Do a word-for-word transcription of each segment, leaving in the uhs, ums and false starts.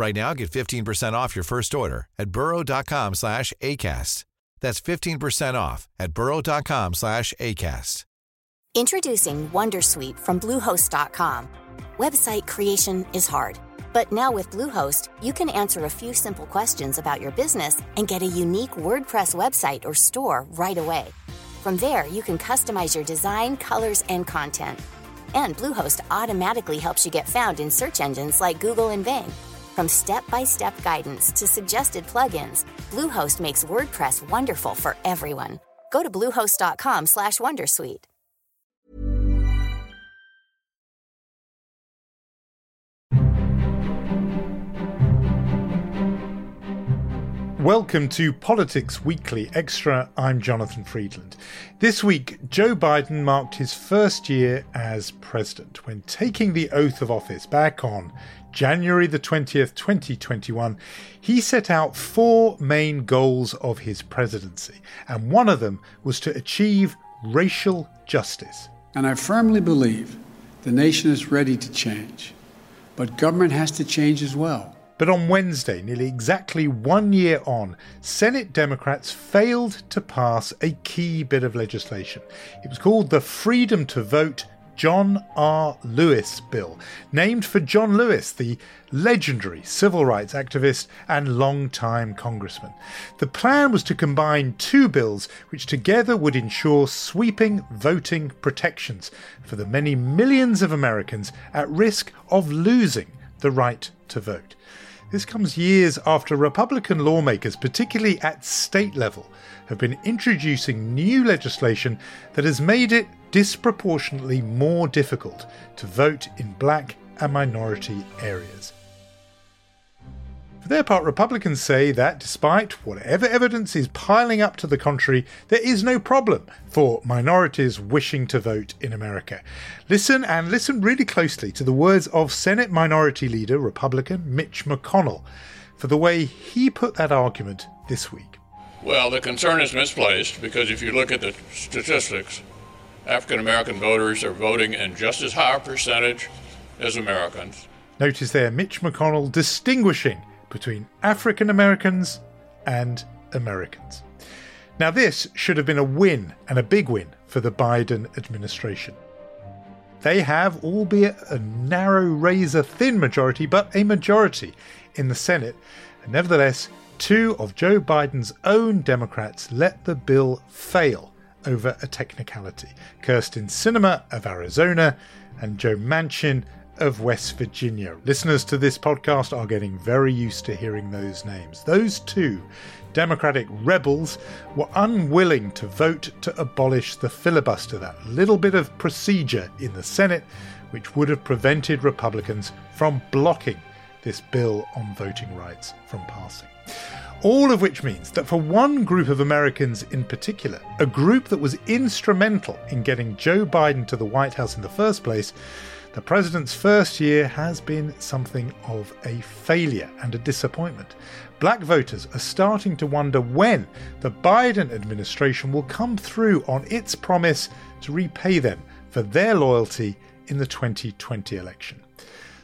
Right now, get fifteen percent off your first order at burrow.com slash ACAST. That's fifteen percent off at burrow.com slash ACAST. Introducing Wondersuite from Bluehost dot com. Website creation is hard. But now with Bluehost, you can answer a few simple questions about your business and get a unique WordPress website or store right away. From there, you can customize your design, colors, and content. And Bluehost automatically helps you get found in search engines like Google and Bing. From step-by-step guidance to suggested plugins, Bluehost makes WordPress wonderful for everyone. Go to bluehost.com slash wondersuite. Welcome to Politics Weekly Extra. I'm Jonathan Friedland. This week, Joe Biden marked his first year as president when taking the oath of office back on January the twentieth, twenty twenty-one. He set out four main goals of his presidency, and one of them was to achieve racial justice. And I firmly believe the nation is ready to change, but government has to change as well. But on Wednesday, nearly exactly one year on, Senate Democrats failed to pass a key bit of legislation. It was called the Freedom to Vote John R. Lewis Bill, named for John Lewis, the legendary civil rights activist and longtime congressman. The plan was to combine two bills which together would ensure sweeping voting protections for the many millions of Americans at risk of losing the right to vote. This comes years after Republican lawmakers, particularly at state level, have been introducing new legislation that has made it disproportionately more difficult to vote in black and minority areas. For their part, Republicans say that despite whatever evidence is piling up to the contrary, there is no problem for minorities wishing to vote in America. Listen, and listen really closely, to the words of Senate Minority Leader Republican Mitch McConnell for the way he put that argument this week. Well, the concern is misplaced because if you look at the statistics, African American voters are voting in just as high a percentage as Americans. Notice there Mitch McConnell distinguishing between African Americans and Americans. Now this should have been a win, and a big win, for the Biden administration. They have, albeit a narrow, razor-thin majority, but a majority in the Senate. And nevertheless, two of Joe Biden's own Democrats let the bill fail over a technicality. Kyrsten Sinema of Arizona and Joe Manchin of West Virginia. Listeners to this podcast are getting very used to hearing those names. Those two Democratic rebels were unwilling to vote to abolish the filibuster, that little bit of procedure in the Senate which would have prevented Republicans from blocking this bill on voting rights from passing. All of which means that for one group of Americans in particular, a group that was instrumental in getting Joe Biden to the White House in the first place, the president's first year has been something of a failure and a disappointment. Black voters are starting to wonder when the Biden administration will come through on its promise to repay them for their loyalty in the twenty twenty election.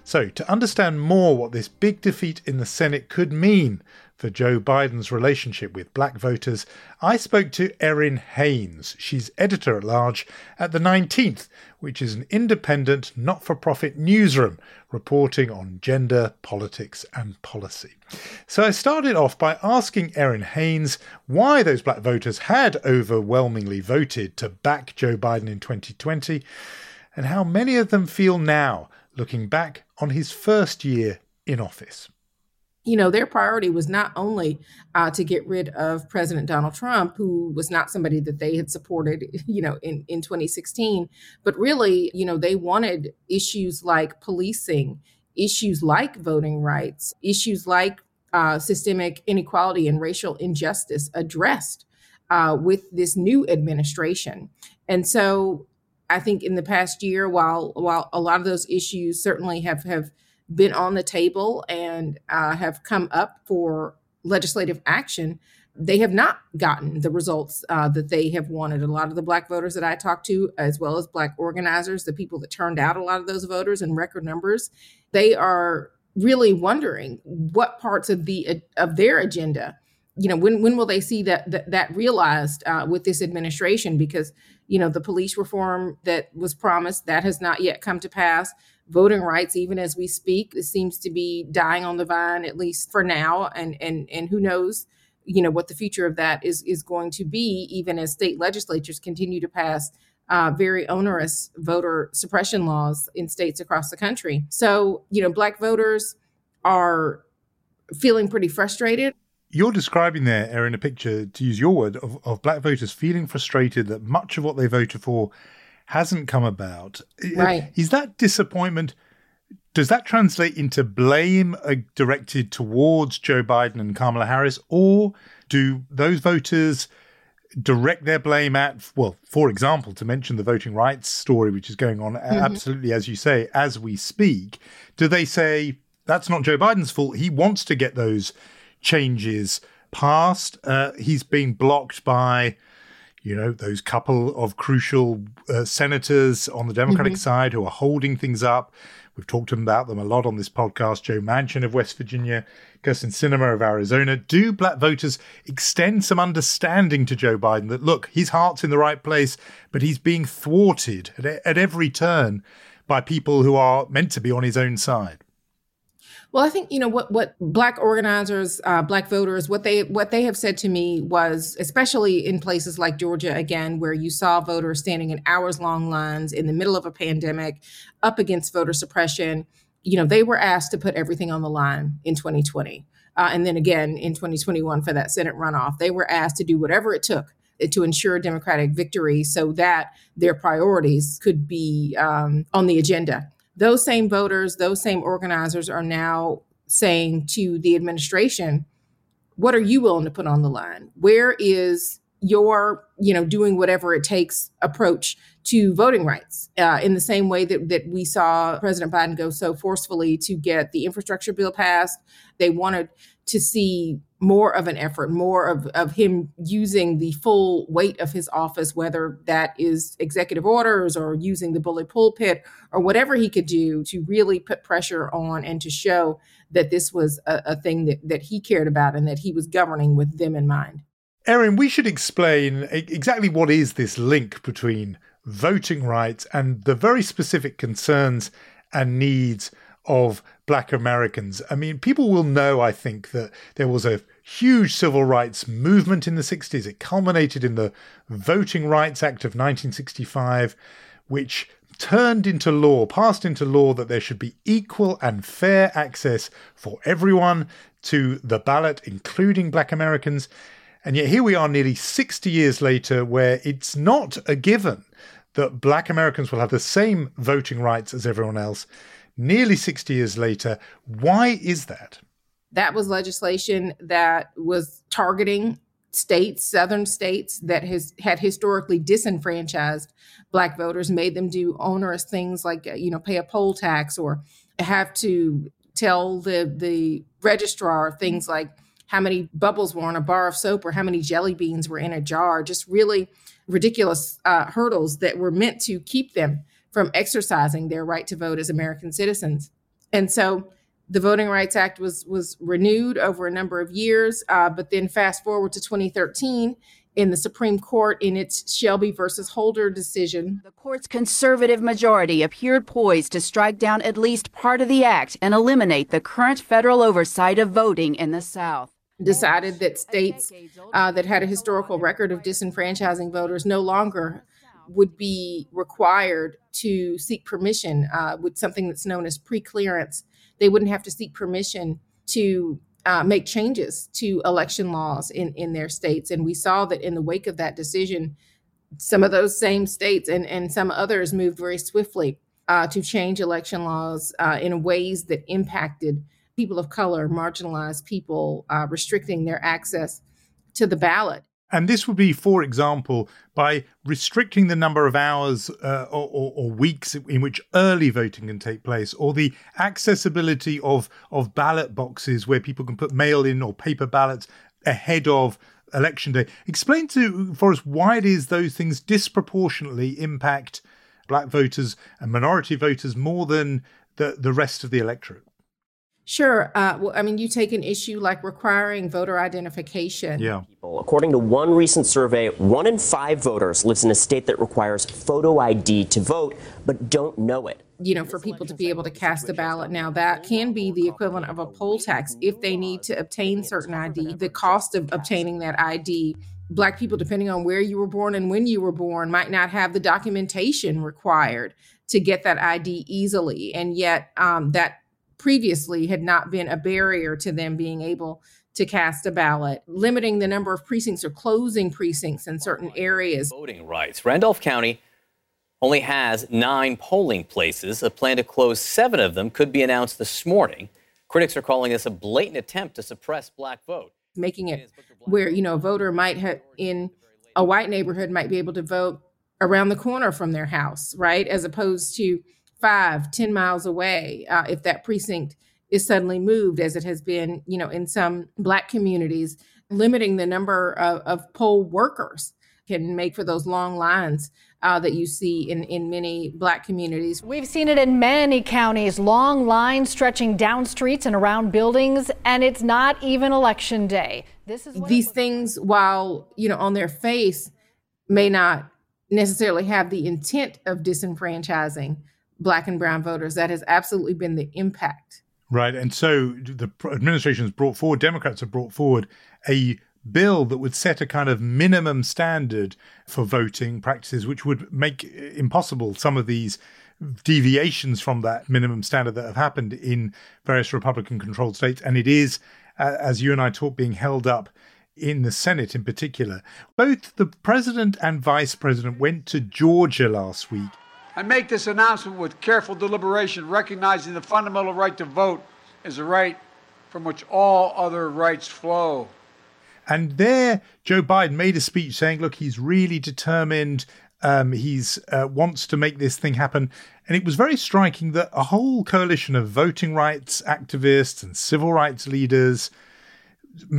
So, to understand more what this big defeat in the Senate could mean for Joe Biden's relationship with black voters, I spoke to Erin Haines. She's editor-at-large at The nineteenth, which is an independent, not-for-profit newsroom reporting on gender, politics and policy. So I started off by asking Erin Haines why those black voters had overwhelmingly voted to back Joe Biden in twenty twenty, and how many of them feel now, looking back on his first year in office. You know, their priority was not only uh, to get rid of President Donald Trump, who was not somebody that they had supported, you know, in, in twenty sixteen, but really, you know, they wanted issues like policing issues like voting rights, issues like uh, systemic inequality and racial injustice addressed uh, with this new administration. And so I think in the past year, while while a lot of those issues certainly have, have been on the table and uh, have come up for legislative action, they have not gotten the results uh, that they have wanted. A lot of the Black voters that I talked to, as well as Black organizers, the people that turned out a lot of those voters in record numbers, they are really wondering what parts of the of their agenda, you know, when when will they see that that, that realized uh, with this administration? Because, you know, the police reform that was promised, that has not yet come to pass. Voting rights, even as we speak, seems to be dying on the vine, at least for now. And and and who knows, you know, what the future of that is is going to be, even as state legislatures continue to pass uh, very onerous voter suppression laws in states across the country. So, you know, Black voters are feeling pretty frustrated. You're describing there, Erin, a picture, to use your word, of, of Black voters feeling frustrated that much of what they voted for hasn't come about. Right. Is that disappointment, does that translate into blame directed towards Joe Biden and Kamala Harris, or do those voters direct their blame at, well, for example, to mention the voting rights story, which is going on mm-hmm. absolutely, as you say, as we speak, do they say, that's not Joe Biden's fault, he wants to get those changes passed, uh, he's being blocked by, you know, those couple of crucial uh, senators on the Democratic mm-hmm. side who are holding things up. We've talked about them a lot on this podcast. Joe Manchin of West Virginia, Kyrsten Sinema of Arizona. Do Black voters extend some understanding to Joe Biden that, look, his heart's in the right place, but he's being thwarted at, at every turn by people who are meant to be on his own side? Well, I think, you know, what, what Black organizers, uh, Black voters, what they what they have said to me was, especially in places like Georgia, again, where you saw voters standing in hours long lines in the middle of a pandemic up against voter suppression, you know, they were asked to put everything on the line in twenty twenty. Uh, and then again, in twenty twenty-one for that Senate runoff, they were asked to do whatever it took to ensure Democratic victory so that their priorities could be um, on the agenda. Those same voters, those same organizers are now saying to the administration, what are you willing to put on the line? Where is your, you know, doing whatever it takes approach to voting rights? Uh, in the same way that, that we saw President Biden go so forcefully to get the infrastructure bill passed, they wanted to see more of an effort, more of, of him using the full weight of his office, whether that is executive orders or using the bully pulpit or whatever he could do to really put pressure on and to show that this was a, a thing that, that he cared about and that he was governing with them in mind. Erin, we should explain exactly what is this link between voting rights and the very specific concerns and needs of Black Americans. I mean, people will know, I think, that there was a huge civil rights movement in the sixties. It culminated in the Voting Rights Act of nineteen sixty-five, which turned into law, passed into law, that there should be equal and fair access for everyone to the ballot, including Black Americans. And yet here we are nearly sixty years later, where it's not a given that Black Americans will have the same voting rights as everyone else. Nearly sixty years later, why is that? That was legislation that was targeting states, southern states, that has had historically disenfranchised Black voters, made them do onerous things like, you know, pay a poll tax or have to tell the the registrar things like how many bubbles were on a bar of soap or how many jelly beans were in a jar, just really ridiculous uh, hurdles that were meant to keep them from exercising their right to vote as American citizens. And so the Voting Rights Act was was renewed over a number of years, uh, but then fast forward to twenty thirteen, in the Supreme Court, in its Shelby versus Holder decision, the court's conservative majority appeared poised to strike down at least part of the act and eliminate the current federal oversight of voting in the South. Decided that states uh, that had a historical record of disenfranchising voters no longer would be required to seek permission uh, with something that's known as preclearance. They wouldn't have to seek permission to uh, make changes to election laws in, in their states. And we saw that in the wake of that decision, some of those same states and, and some others moved very swiftly uh, to change election laws uh, in ways that impacted people of color, marginalized people, uh, restricting their access to the ballot. And this would be, for example, by restricting the number of hours uh, or, or weeks in which early voting can take place, or the accessibility of, of ballot boxes where people can put mail in or paper ballots ahead of election day. Explain to for us why it is those things disproportionately impact black voters and minority voters more than the, the rest of the electorate. Sure. Uh, well, I mean, you take an issue like requiring voter identification. Yeah. According to one recent survey, one in five voters lives in a state that requires photo I D to vote, but don't know it. You know, for people to be able to cast a ballot. Now, that can be the equivalent of a poll tax if they need to obtain certain I D. The cost of obtaining that I D, Black people, depending on where you were born and when you were born, might not have the documentation required to get that I D easily. And yet um, that previously had not been a barrier to them being able to cast a ballot, limiting the number of precincts or closing precincts in certain areas. Voting rights. Randolph County only has nine polling places. A plan to close seven of them could be announced this morning. Critics are calling this a blatant attempt to suppress black vote. Making it where, you know, a voter might have in a white neighborhood might be able to vote around the corner from their house, right? As opposed to five, ten miles away, uh, if that precinct is suddenly moved, as it has been, you know, in some black communities. Limiting the number of, of poll workers can make for those long lines uh, that you see in, in many black communities. We've seen it in many counties, long lines stretching down streets and around buildings, and it's not even election day. This is These things, while, you know, on their face, may not necessarily have the intent of disenfranchising black and brown voters. That has absolutely been the impact. Right. And so the administration has brought forward, Democrats have brought forward a bill that would set a kind of minimum standard for voting practices, which would make impossible some of these deviations from that minimum standard that have happened in various Republican-controlled states. And it is, uh, as you and I talk, being held up in the Senate in particular. Both the president and vice president went to Georgia last week. I make this announcement with careful deliberation, recognizing the fundamental right to vote is a right from which all other rights flow. And there, Joe Biden made a speech saying, look, he's really determined. Um, he's uh, wants to make this thing happen. And it was very striking that a whole coalition of voting rights activists and civil rights leaders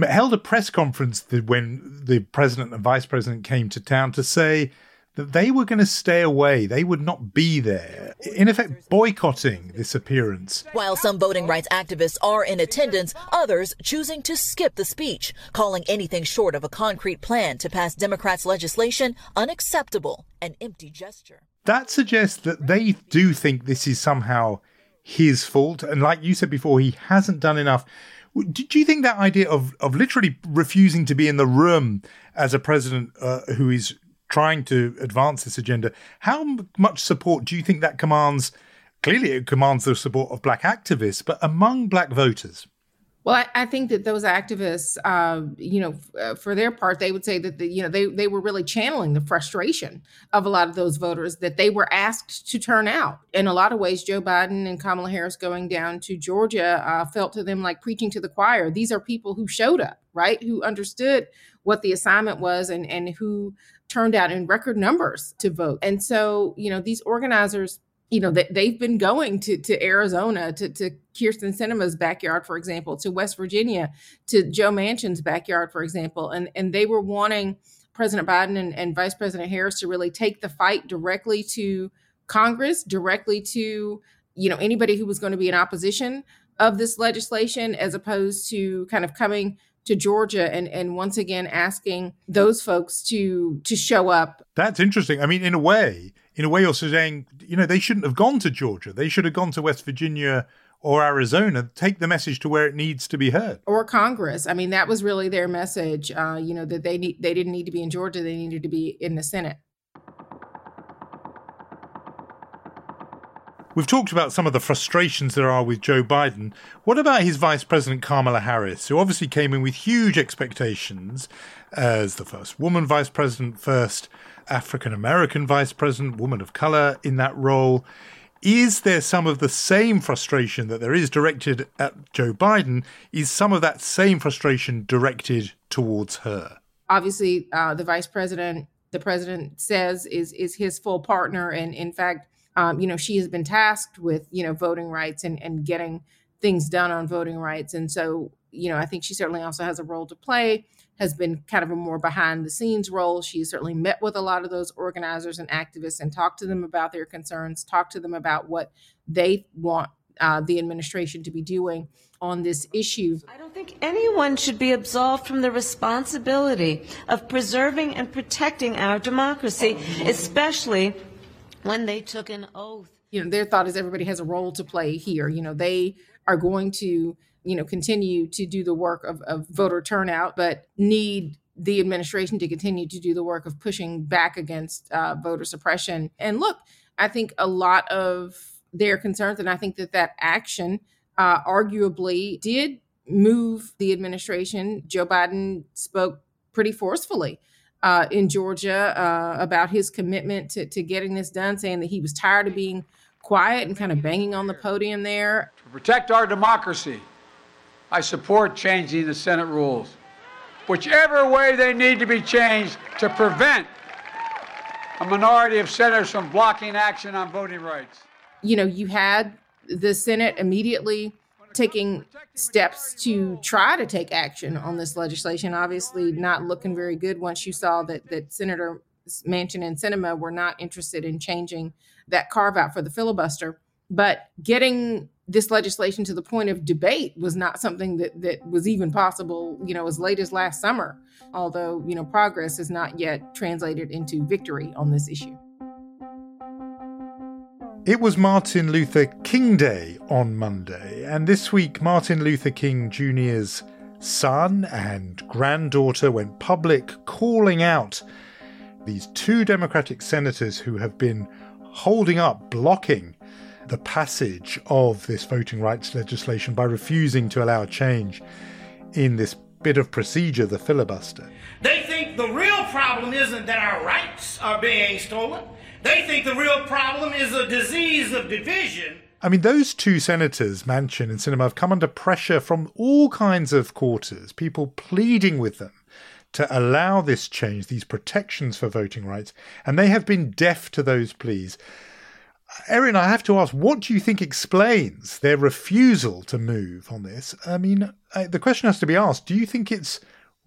held a press conference when the president and vice president came to town to say that they were going to stay away. They would not be there, in effect boycotting this appearance. While some voting rights activists are in attendance, others choosing to skip the speech, calling anything short of a concrete plan to pass Democrats' legislation unacceptable, an empty gesture. That suggests that they do think this is somehow his fault. And like you said before, he hasn't done enough. Do you think that idea of, of literally refusing to be in the room as a president uh, who is trying to advance this agenda, how much support do you think that commands? Clearly it commands the support of black activists, but among black voters? Well, I, I think that those activists, uh, you know, f- for their part, they would say that, the, you know, they, they were really channeling the frustration of a lot of those voters that they were asked to turn out. In a lot of ways, Joe Biden and Kamala Harris going down to Georgia uh, felt to them like preaching to the choir. These are people who showed up, right, who understood what the assignment was and, and who turned out in record numbers to vote. And so, you know, these organizers, you know, they, they've been going to, to Arizona, to, to Kyrsten Sinema's backyard, for example, to West Virginia, to Joe Manchin's backyard, for example. And, and they were wanting President Biden and, and Vice President Harris to really take the fight directly to Congress, directly to, you know, anybody who was going to be in opposition of this legislation, as opposed to kind of coming to Georgia and, and once again asking those folks to to show up. That's interesting. I mean, in a way, in a way you're saying, you know, they shouldn't have gone to Georgia. They should have gone to West Virginia or Arizona, take the message to where it needs to be heard. Or Congress. I mean, that was really their message, uh, you know, that they need, they didn't need to be in Georgia. They needed to be in the Senate. We've talked about some of the frustrations there are with Joe Biden. What about his Vice President Kamala Harris, who obviously came in with huge expectations as the first woman Vice President, first African-American Vice President, woman of color in that role? Is there some of the same frustration that there is directed at Joe Biden? Is some of that same frustration directed towards her? Obviously, uh, the vice president, the president says, is is his full partner. And in fact, um, you know, she has been tasked with, you know, voting rights and, and getting things done on voting rights. And so, you know, I think she certainly also has a role to play, has been kind of a more behind the scenes role. She's certainly met with a lot of those organizers and activists and talked to them about their concerns, talked to them about what they want uh, the administration to be doing on this issue. I don't think anyone should be absolved from the responsibility of preserving and protecting our democracy, especially when they took an oath. You know, their thought is everybody has a role to play here. You know, they are going to, you know, continue to do the work of, of voter turnout, but need the administration to continue to do the work of pushing back against uh, voter suppression. And look, I think a lot of their concerns, and I think that that action uh, arguably did move the administration. Joe Biden spoke pretty forcefully uh, in Georgia uh, about his commitment to, to getting this done, saying that he was tired of being quiet and kind of banging on the podium there. To protect our democracy, I support changing the Senate rules, whichever way they need to be changed to prevent a minority of senators from blocking action on voting rights. You know, you had the Senate immediately taking steps to try to take action on this legislation, obviously not looking very good once you saw that that Senator Manchin and Sinema were not interested in changing that carve out for the filibuster. But getting this legislation to the point of debate was not something that, that was even possible, you know, as late as last summer, although, you know, progress is not yet translated into victory on this issue. It was Martin Luther King Day on Monday, and this week Martin Luther King Junior's son and granddaughter went public calling out these two Democratic senators who have been holding up, blocking the passage of this voting rights legislation by refusing to allow change in this bit of procedure, the filibuster. They think the real problem isn't that our rights are being stolen. They think the real problem is a disease of division. I mean, those two senators, Manchin and Sinema, have come under pressure from all kinds of quarters, people pleading with them to allow this change, these protections for voting rights, and they have been deaf to those pleas. Erin, I have to ask, what do you think explains their refusal to move on this? I mean, I, the question has to be asked, do you think it's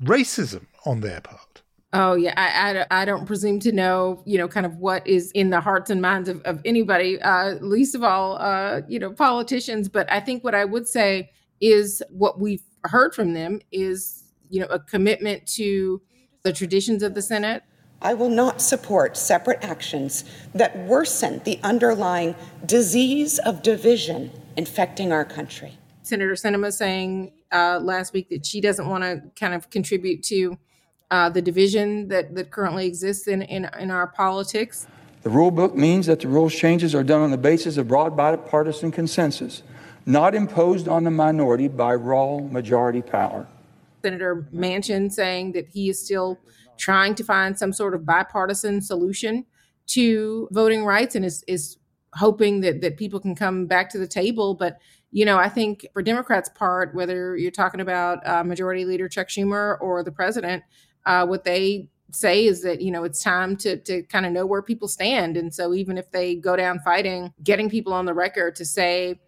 racism on their part? Oh, yeah, I, I, I don't presume to know, you know, kind of what is in the hearts and minds of, of anybody, uh, least of all, uh, you know, politicians. But I think what I would say is what we've heard from them is, you know, a commitment to the traditions of the Senate. I will not support separate actions that worsen the underlying disease of division infecting our country. Senator Sinema saying uh, last week that she doesn't want to kind of contribute to uh, the division that, that currently exists in, in, in our politics. The rule book means that the rules changes are done on the basis of broad bipartisan consensus, not imposed on the minority by raw majority power. Senator Manchin saying that he is still trying to find some sort of bipartisan solution to voting rights and is, is hoping that, that people can come back to the table. But, you know, I think for Democrats' part, whether you're talking about uh, Majority Leader Chuck Schumer or the president, uh, what they say is that, you know, it's time to to kind of know where people stand. And so even if they go down fighting, getting people on the record to say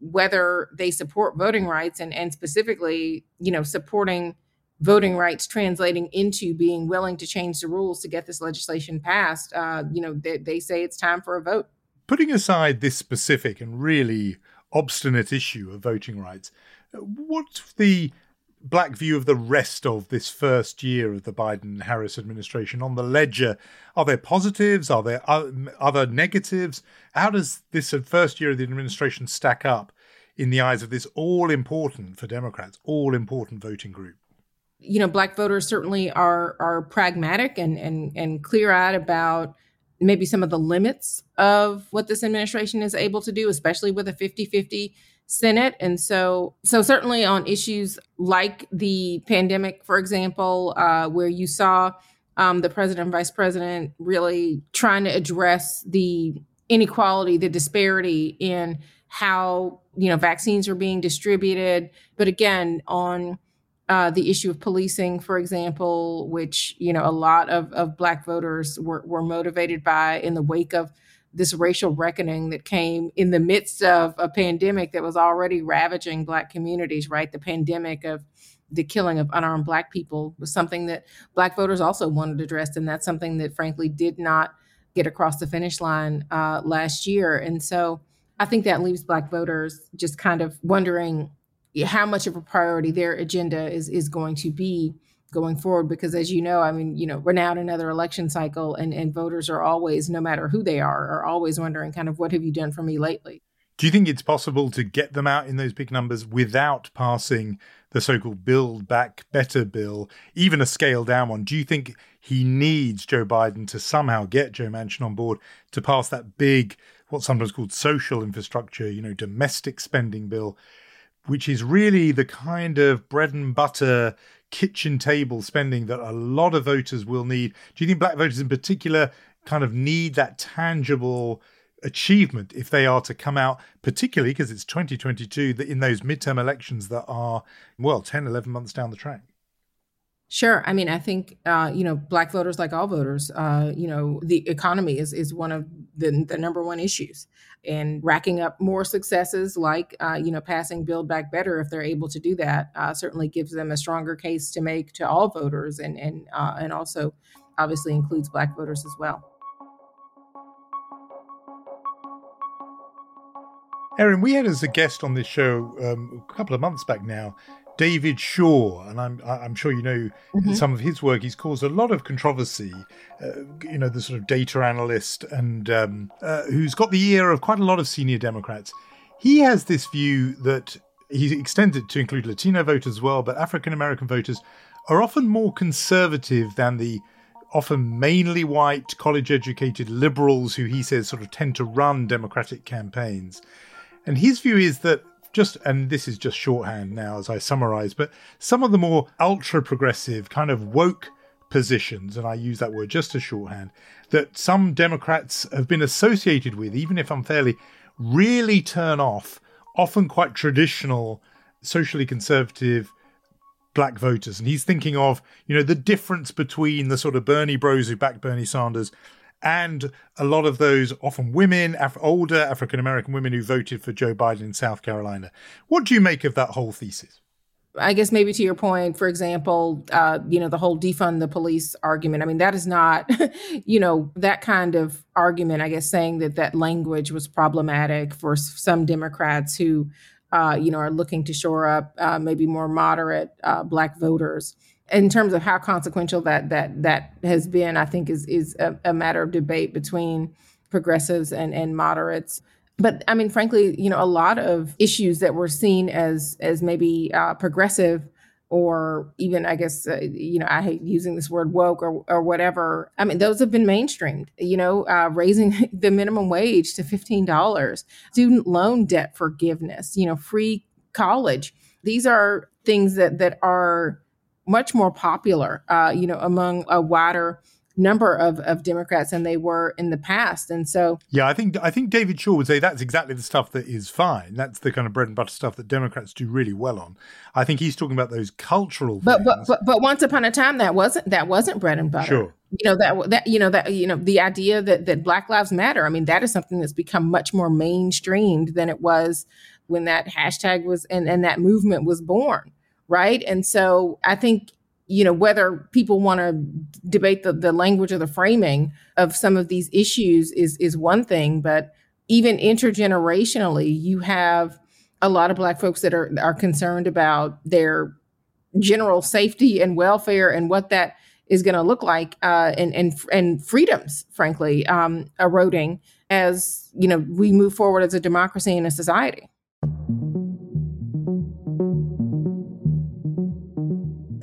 whether they support voting rights and, and specifically, you know, supporting voting rights translating into being willing to change the rules to get this legislation passed, uh, you know, they, they say it's time for a vote. Putting aside this specific and really obstinate issue of voting rights, what's the black view of the rest of this first year of the Biden-Harris administration on the ledger? Are there positives? Are there other negatives? How does this first year of the administration stack up in the eyes of this all-important, for Democrats, all-important voting group? You know, black voters certainly are are pragmatic and and and clear-eyed about maybe some of the limits of what this administration is able to do, especially with a fifty-fifty Senate. And so so certainly on issues like the pandemic, for example, uh, where you saw um, the president and vice president really trying to address the inequality, the disparity in how, you know, vaccines are being distributed. But again, on uh, the issue of policing, for example, which, you know, a lot of, of Black voters were, were motivated by in the wake of this racial reckoning that came in the midst of a pandemic that was already ravaging Black communities, right? The pandemic of the killing of unarmed Black people was something that Black voters also wanted addressed. And that's something that, frankly, did not get across the finish line uh, last year. And so I think that leaves Black voters just kind of wondering how much of a priority their agenda is is going to be going forward, because as you know, I mean, you know, we're now in another election cycle, and, and voters are always, no matter who they are, are always wondering kind of, what have you done for me lately? Do you think it's possible to get them out in those big numbers without passing the so-called Build Back Better bill, even a scaled down one? Do you think he needs Joe Biden to somehow get Joe Manchin on board to pass that big, what's sometimes called social infrastructure, you know, domestic spending bill, which is really the kind of bread and butter kitchen table spending that a lot of voters will need? Do you think Black voters in particular kind of need that tangible achievement if they are to come out, particularly because it's twenty twenty-two, that in those midterm elections that are, well, ten, eleven months down the track? Sure. I mean, I think, uh, you know, Black voters, like all voters, uh, you know, the economy is is one of the, the number one issues, and racking up more successes like, uh, you know, passing Build Back Better, if they're able to do that, uh, certainly gives them a stronger case to make to all voters, and, and, uh, and also obviously includes Black voters as well. Erin, we had as a guest on this show um, a couple of months back now, David Shaw, and I'm I'm sure you know mm-hmm. some of his work. He's caused a lot of controversy, uh, you know, the sort of data analyst, and um, uh, who's got the ear of quite a lot of senior Democrats. He has this view that he extended to include Latino voters as well, but African-American voters are often more conservative than the often mainly white, college-educated liberals who he says sort of tend to run Democratic campaigns. And his view is that just, and this is just shorthand now as I summarise, but some of the more ultra-progressive kind of woke positions, and I use that word just as shorthand, that some Democrats have been associated with, even if unfairly, really turn off often quite traditional, socially conservative Black voters. And he's thinking of, you know, the difference between the sort of Bernie bros who back Bernie Sanders and a lot of those often women, Af- older African-American women who voted for Joe Biden in South Carolina. What do you make of that whole thesis? I guess maybe to your point, for example, uh, you know, the whole defund the police argument. I mean, that is not, you know, that kind of argument, I guess, saying that that language was problematic for some Democrats who, uh, you know, are looking to shore up uh, maybe more moderate uh, Black voters. In terms of how consequential that that that has been, I think is is a, a matter of debate between progressives and, and moderates. But I mean, frankly, you know, a lot of issues that were seen as as maybe uh, progressive, or even, I guess, uh, you know, I hate using this word woke or or whatever. I mean, those have been mainstreamed, you know, uh, raising the minimum wage to fifteen dollars, student loan debt forgiveness, you know, free college. These are things that that are much more popular, uh, you know, among a wider number of, of Democrats than they were in the past. And so, yeah, I think I think David Shaw would say that's exactly the stuff that is fine. That's the kind of bread and butter stuff that Democrats do really well on. I think he's talking about those cultural things. But but, but, but once upon a time, that wasn't that wasn't bread and butter. Sure. You know, that that you know that you know the idea that that Black Lives Matter. I mean, that is something that's become much more mainstreamed than it was when that hashtag was and, and that movement was born. Right. And so I think, you know, whether people want to debate the, the language or the framing of some of these issues is is one thing. But even intergenerationally, you have a lot of Black folks that are are concerned about their general safety and welfare and what that is going to look like uh, and, and and freedoms, frankly, um, eroding as, you know, we move forward as a democracy and a society.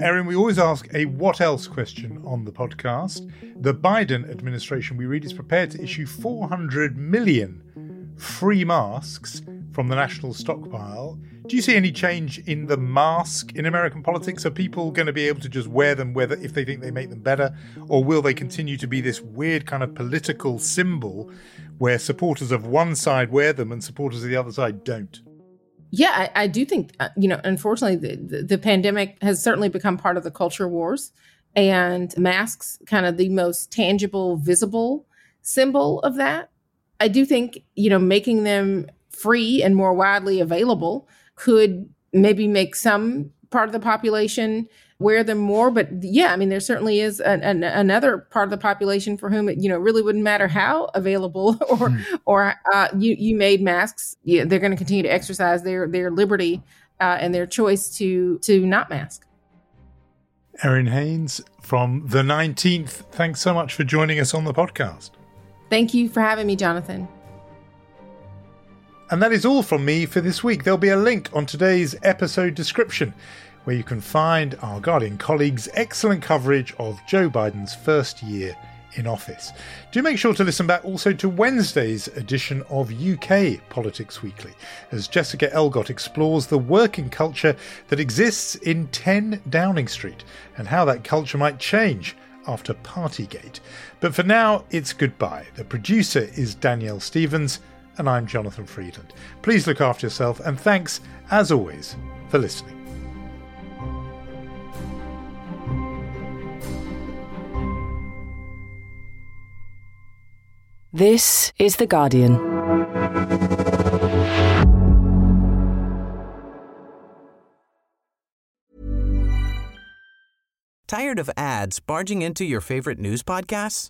Erin, we always ask a what else question on the podcast. The Biden administration, we read, is prepared to issue four hundred million free masks from the national stockpile Do you see any change in the mask in American politics? Are people going to be able to just wear them whether if they think they make them better? Or will they continue to be this weird kind of political symbol where supporters of one side wear them and supporters of the other side don't? Yeah, I, I do think, you know, unfortunately, the, the, the pandemic has certainly become part of the culture wars, and masks kind of the most tangible, visible symbol of that. I do think, you know, making them free and more widely available could maybe make some part of the population wear them more. But yeah, I mean, there certainly is an, an, another part of the population for whom, it, you know, really wouldn't matter how available or mm. or uh, you, you made masks. Yeah, they're going to continue to exercise their their liberty uh, and their choice to to not mask. Erin Haines from The nineteenth, thanks so much for joining us on the podcast. Thank you for having me, Jonathan. And that is all from me for this week. There'll be a link on today's episode description where you can find our Guardian colleagues' excellent coverage of Joe Biden's first year in office. Do make sure to listen back also to Wednesday's edition of U K Politics Weekly as Jessica Elgott explores the working culture that exists in ten Downing Street and how that culture might change after Partygate. But for now, it's goodbye. The producer is Danielle Stevens, and I'm Jonathan Friedland. Please look after yourself, and thanks, as always, for listening. This is The Guardian. Tired of ads barging into your favorite news podcasts?